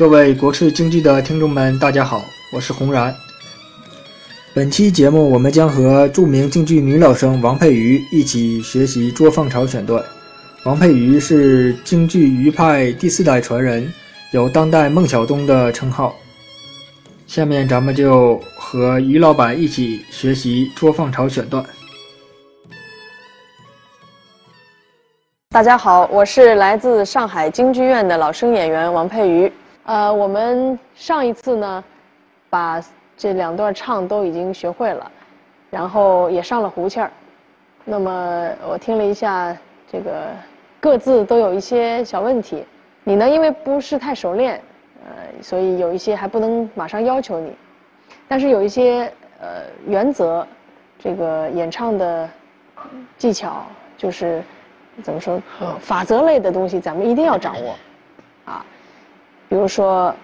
各位国税经济的听众们，大家好，我是洪然。本期节目我们将和著名京剧女老生王佩瑜一起学习捉凤朝选段。王佩瑜是京剧余派第四代传人，有当代孟小冬的称号。下面咱们就和于老板一起学习捉凤朝选段。大家好，我是来自上海京剧院的老生演员王佩瑜。我们上一次呢，把这两段唱都已经学会了，然后也上了胡琴儿。那么我听了一下，这个各自都有一些小问题。你呢，因为不是太熟练，所以有一些还不能马上要求你。但是有一些原则，这个演唱的技巧，就是怎么说，法则类的东西咱们一定要掌握啊。比如说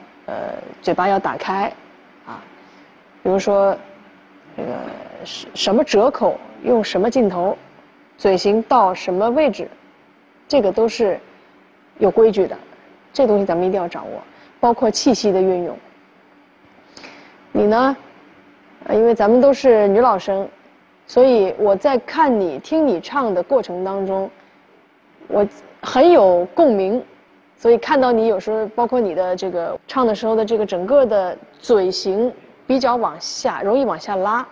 嘴巴要打开啊，比如说这个什么折口用什么劲头，嘴型到什么位置，这个都是有规矩的，这东西咱们一定要掌握，包括气息的运用。你呢，因为咱们都是女老生，所以我在看你听你唱的过程当中，我很有共鸣，所以看到你有时候包括你的这个唱的时候的这个整个的嘴型比较往下，容易往下拉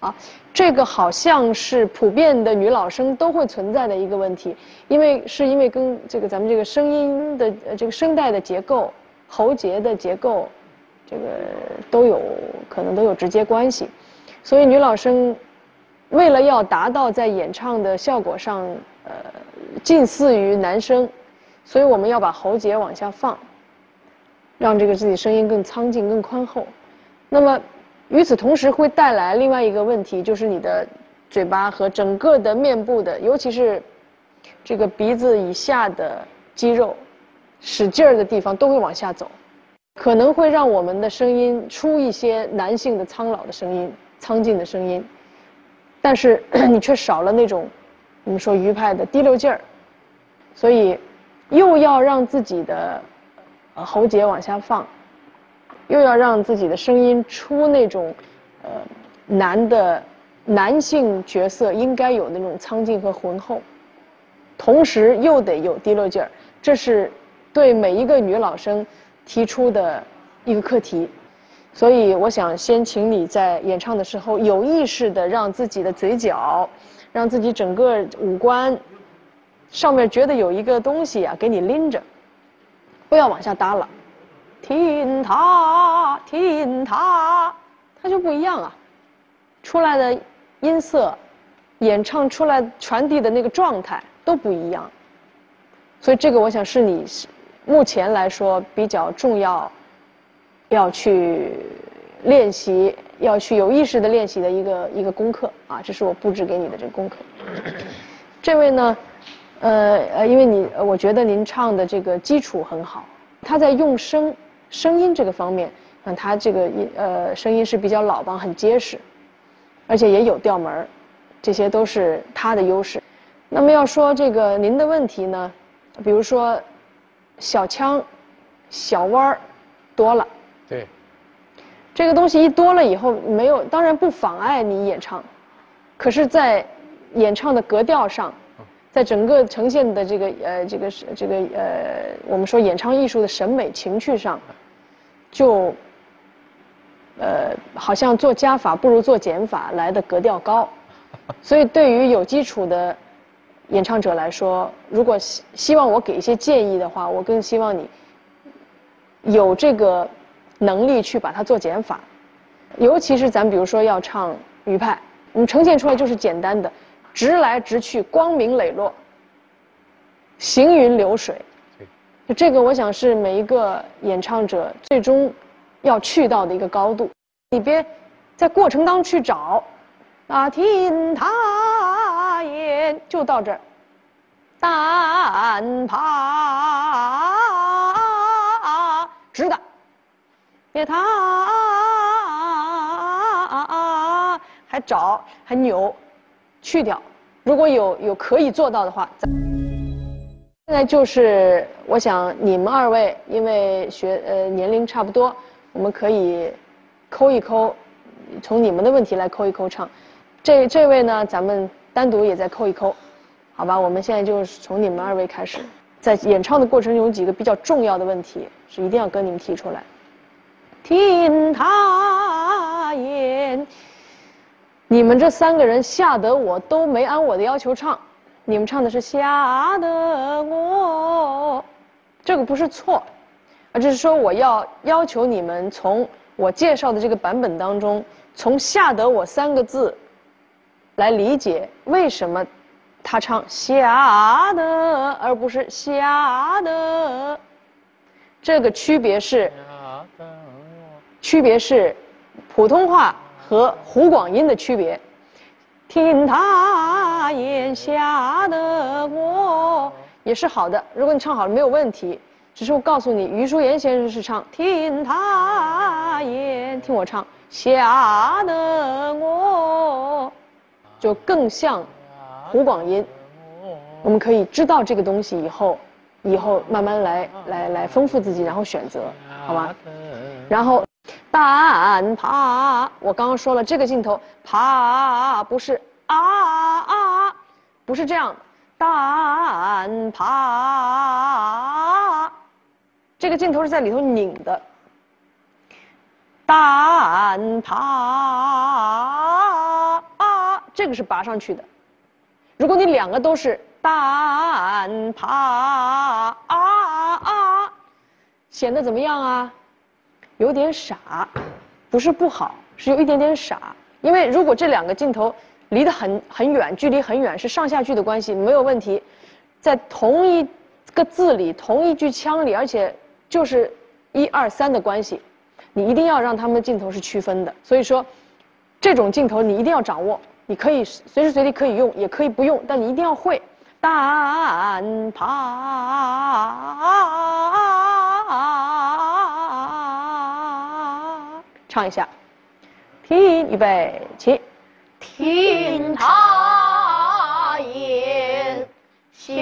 啊，这个好像是普遍的女老生都会存在的一个问题，因为跟这个咱们这个声音的这个声带的结构、喉结的结构，这个可能都有直接关系，所以女老生为了要达到在演唱的效果上近似于男生，所以我们要把喉结往下放，让这个自己声音更苍劲、更宽厚。那么与此同时会带来另外一个问题，就是你的嘴巴和整个的面部的，尤其是这个鼻子以下的肌肉使劲儿的地方都会往下走，可能会让我们的声音出一些男性的苍老的声音、苍劲的声音，但是你却少了那种我们说余派的滴溜劲儿，所以又要让自己的喉结往下放，又要让自己的声音出那种男性角色应该有的那种苍劲和浑厚，同时又得有滴溜劲儿，这是对每一个女老生提出的一个课题。所以我想先请你在演唱的时候有意识的让自己的嘴角，让自己整个五官上面觉得有一个东西啊，给你拎着，不要往下耷拉。听它，听它，它就不一样啊。出来的音色，演唱出来传递的那个状态都不一样。所以这个我想是你目前来说比较重要，要去练习，要去有意识的练习的一个功课啊。这是我布置给你的这个功课。这位呢，因为我觉得您唱的这个基础很好，他在用声音这个方面，他这个声音是比较老梆，很结实，而且也有调门，这些都是他的优势。那么要说这个您的问题呢，比如说小腔、小弯儿多了，对，这个东西一多了以后没有，当然不妨碍你演唱，可是，在演唱的格调上。在整个呈现的我们说演唱艺术的审美情趣上，就好像做加法不如做减法来的格调高，所以对于有基础的演唱者来说，如果希望我给一些建议的话，我更希望你有这个能力去把它做减法，尤其是咱比如说要唱余派，我们呈现出来就是简单的。直来直去，光明磊落，行云流水，这个我想是每一个演唱者最终要去到的一个高度。你别在过程当中去找啊，听他言就到这儿，但怕直的，别他还找还扭。去掉，如果有可以做到的话。现在就是我想你们二位因为年龄差不多，我们可以抠一抠，从你们的问题来抠一抠唱。这位呢，咱们单独也再抠一抠，好吧？我们现在就是从你们二位开始，在演唱的过程中有几个比较重要的问题是一定要跟你们提出来。听他言，你们这三个人吓得我都没按我的要求唱。 你们唱的是吓得我，这个不是错，而是说我要求你们从我介绍的这个版本当中，从吓得我三个字来理解为什么他唱吓得，而不是吓得，这个区别是普通话和湖广音的区别。 听他言吓得我也是好的，如果你唱好了没有问题。只是我告诉你，余叔岩先生是唱听他言，听我唱吓得我，就更像湖广音。我们可以知道这个东西以后慢慢来丰富自己，然后选择，好吗？然后。 但怕，我刚刚说了这个镜头，怕不是啊，不是这样的。但怕，这个镜头是在里头拧的。但怕，这个是拔上去的。如果你两个都是但怕啊，显得怎么样啊？ 有点傻，不是不好，是有一点点傻。因为如果这两个镜头离得很远，距离很远是上下句的关系，没有问题。在同一个字里，同一句腔里，而且就是1、2、3的关系，你一定要让他们的镜头是区分的。所以说，这种镜头你一定要掌握，你可以随时随地可以用，也可以不用，但你一定要会。但怕。 唱一下，听，预备起，听他言吓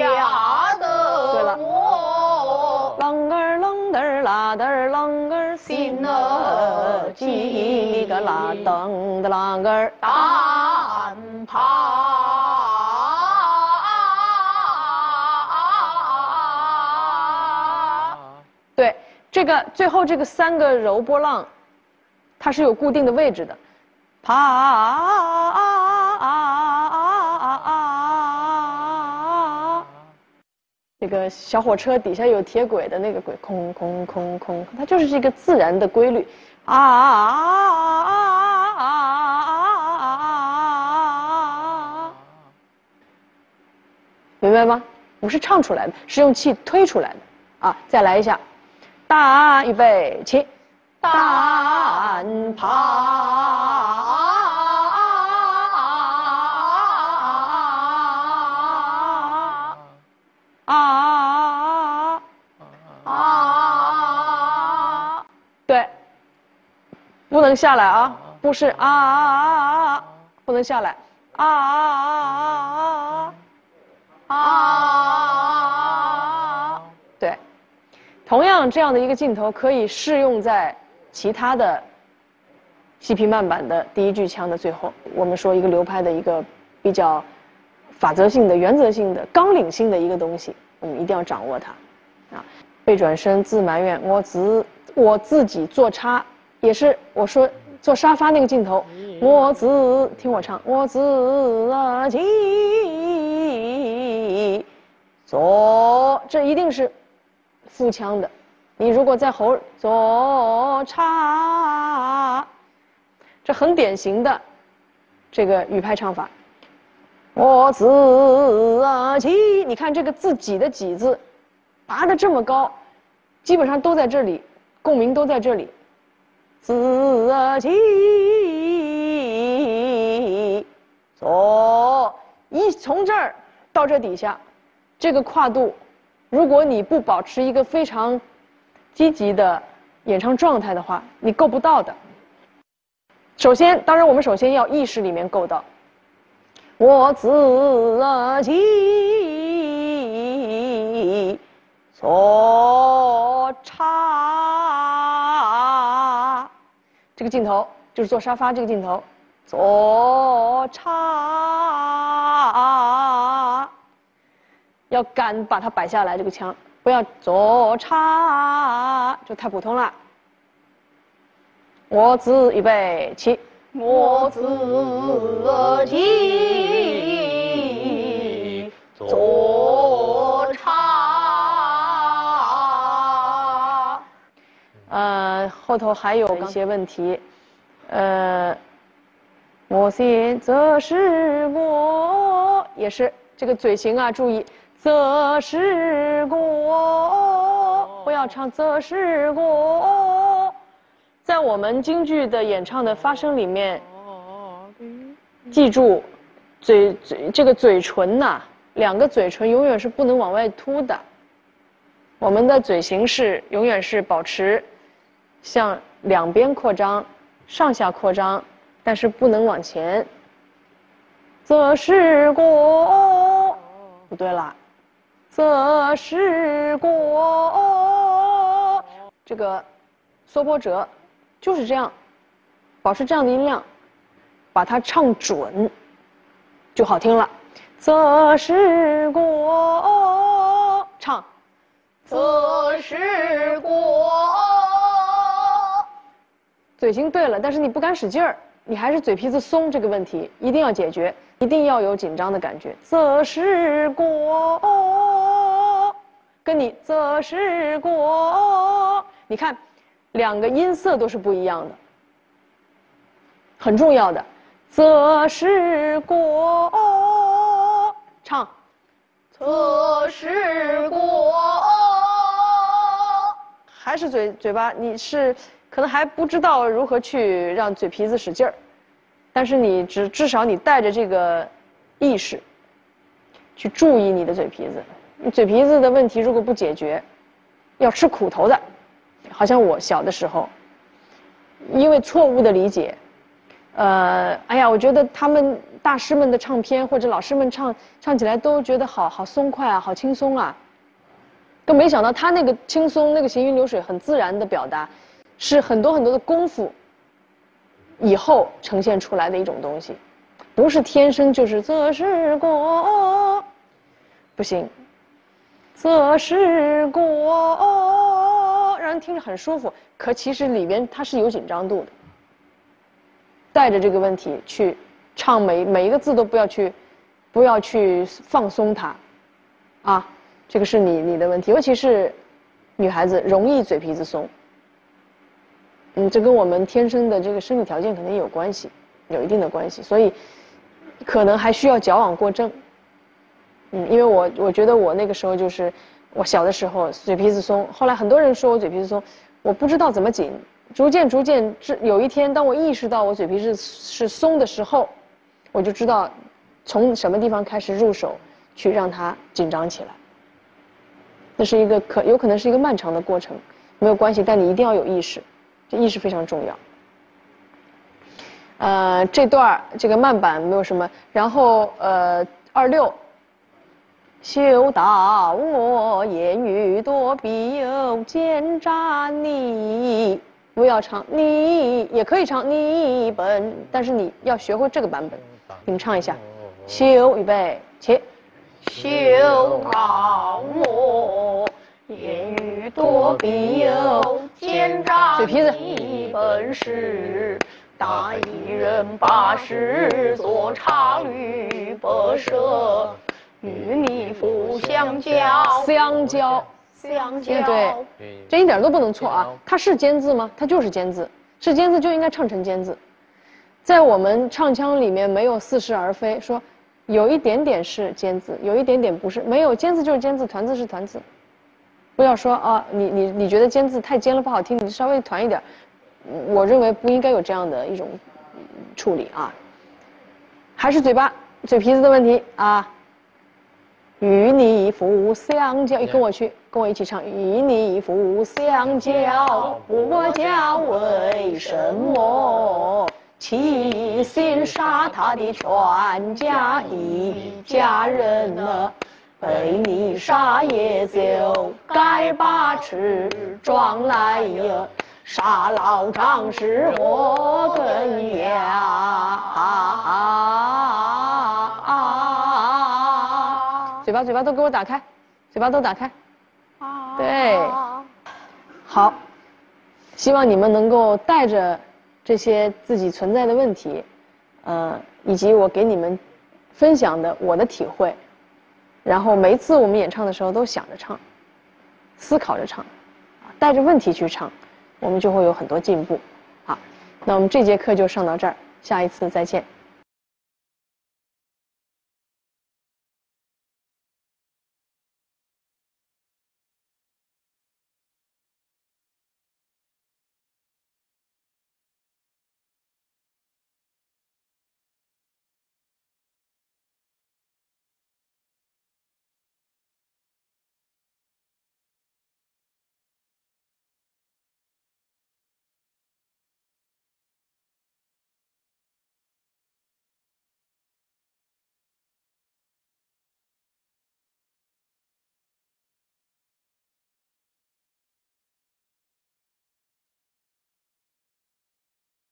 得我，啷个啷得啦得啷个心呢几个啦噔的啷个但怕。对，这个最后这个三个柔波浪。 它是有固定的位置的，啪！那个小火车底下有铁轨的那个轨，空空空空，它就是一个自然的规律。啊！明白吗？不是唱出来的，是用气推出来的。啊，再来一下，大预备起。 但怕啊！对，不能下来啊，不是啊，不能下来啊！对，同样这样的一个镜头可以适用在。 其他的西皮慢板的第一句腔的最后，我们说一个流派的一个比较法则性的、原则性的、纲领性的一个东西，我们一定要掌握它。啊，背转身自埋怨，我自己做差，也是我说做沙发那个镜头，我自听我唱，我自己做，这一定是腹腔的。 你如果在喉左叉，这很典型的这个语派唱法。我自己，你看这个自己的“己”字，拔得这么高，基本上都在这里，共鸣都在这里。自己左，一从这儿到这底下，这个跨度，如果你不保持一个非常 积极的演唱状态的话，你够不到的。首先，当然我们首先要意识里面够到。我自己个镜头，就是坐沙发这个镜头，左叉，要敢把它摆下来，这个腔不要左叉，就太普通了。我自预备起，我自己左叉。后头还有一些问题，我心则是我，也是这个嘴型啊，注意。则是我，不要唱则是我。在我们京剧的演唱的发声里面，记住，这个嘴唇呐，两个嘴唇永远是不能往外凸的。我们的嘴型是永远是保持向两边扩张、上下扩张，但是不能往前。则是我，不对啦。则是我，这个缩波折就是这样，保持这样的音量，把它唱准就好听了。则是我，唱，则是我，嘴型对了，但是你不敢使劲儿，你还是嘴皮子松，这个问题一定要解决，一定要有紧张的感觉。则是我。跟你则是我，你看，两个音色都是不一样的，很重要的。则是我，唱，则是我，还是嘴巴，你是可能还不知道如何去让嘴皮子使劲儿，但是你至少你带着这个意识，去注意你的嘴皮子。嘴皮子的问题如果不解决，要吃苦头的。好像我小的时候，因为错误的理解，哎呀，我觉得他们大师们的唱片或者老师们唱起来都觉得好松快啊，好轻松啊，都没想到他那个轻松、那个行云流水、很自然的表达，是很多很多的功夫以后呈现出来的一种东西，不是天生就是则是我，不行。则是我，让人听着很舒服，可其实里边它是有紧张度的。带着这个问题去唱每一个字都不要去放松它，啊，这个是你的问题，尤其是女孩子容易嘴皮子松。这跟我们天生的这个身体条件可能也有关系，有一定的关系，所以可能还需要矫枉过正。因为我觉得我那个时候就是我小的时候嘴皮子松，后来很多人说我嘴皮子松，我不知道怎么紧，逐渐，有一天当我意识到我嘴皮子是松的时候，我就知道从什么地方开始入手去让它紧张起来。那是一个有可能是一个漫长的过程，没有关系，但你一定要有意识，这意识非常重要。这段这个慢板没有什么，然后26。休打我言语多，必有奸诈你。不要唱你，也可以唱你本，但是你要学会这个版本。你们唱一下，休，预备起。休打我言语多，必有奸诈你本事。打一人把事做，差驴不舍。与你服相交，对，这一点都不能错啊！它是尖字吗？它就是尖字，是尖字就应该唱成尖字。在我们唱腔里面没有似是而非，说有一点点是尖字，有一点点不是，没有尖字就是尖字，团字是团字。不要说啊，你觉得尖字太尖了不好听，你稍微团一点。我认为不应该有这样的一种处理啊。还是嘴皮子的问题啊。与你服相交，跟我一起唱。与你服相交，我家为什么？齐心杀他的全家一家人啊！被你杀也就该把吃装来呀！杀老丈是我根源啊！嘴巴都给我打开，嘴巴都打开。对，好，希望你们能够带着这些自己存在的问题，以及我给你们分享的我的体会，然后每一次我们演唱的时候都想着唱，思考着唱，带着问题去唱。 我们就会有很多进步，好，那我们这节课就上到这儿，下一次再见。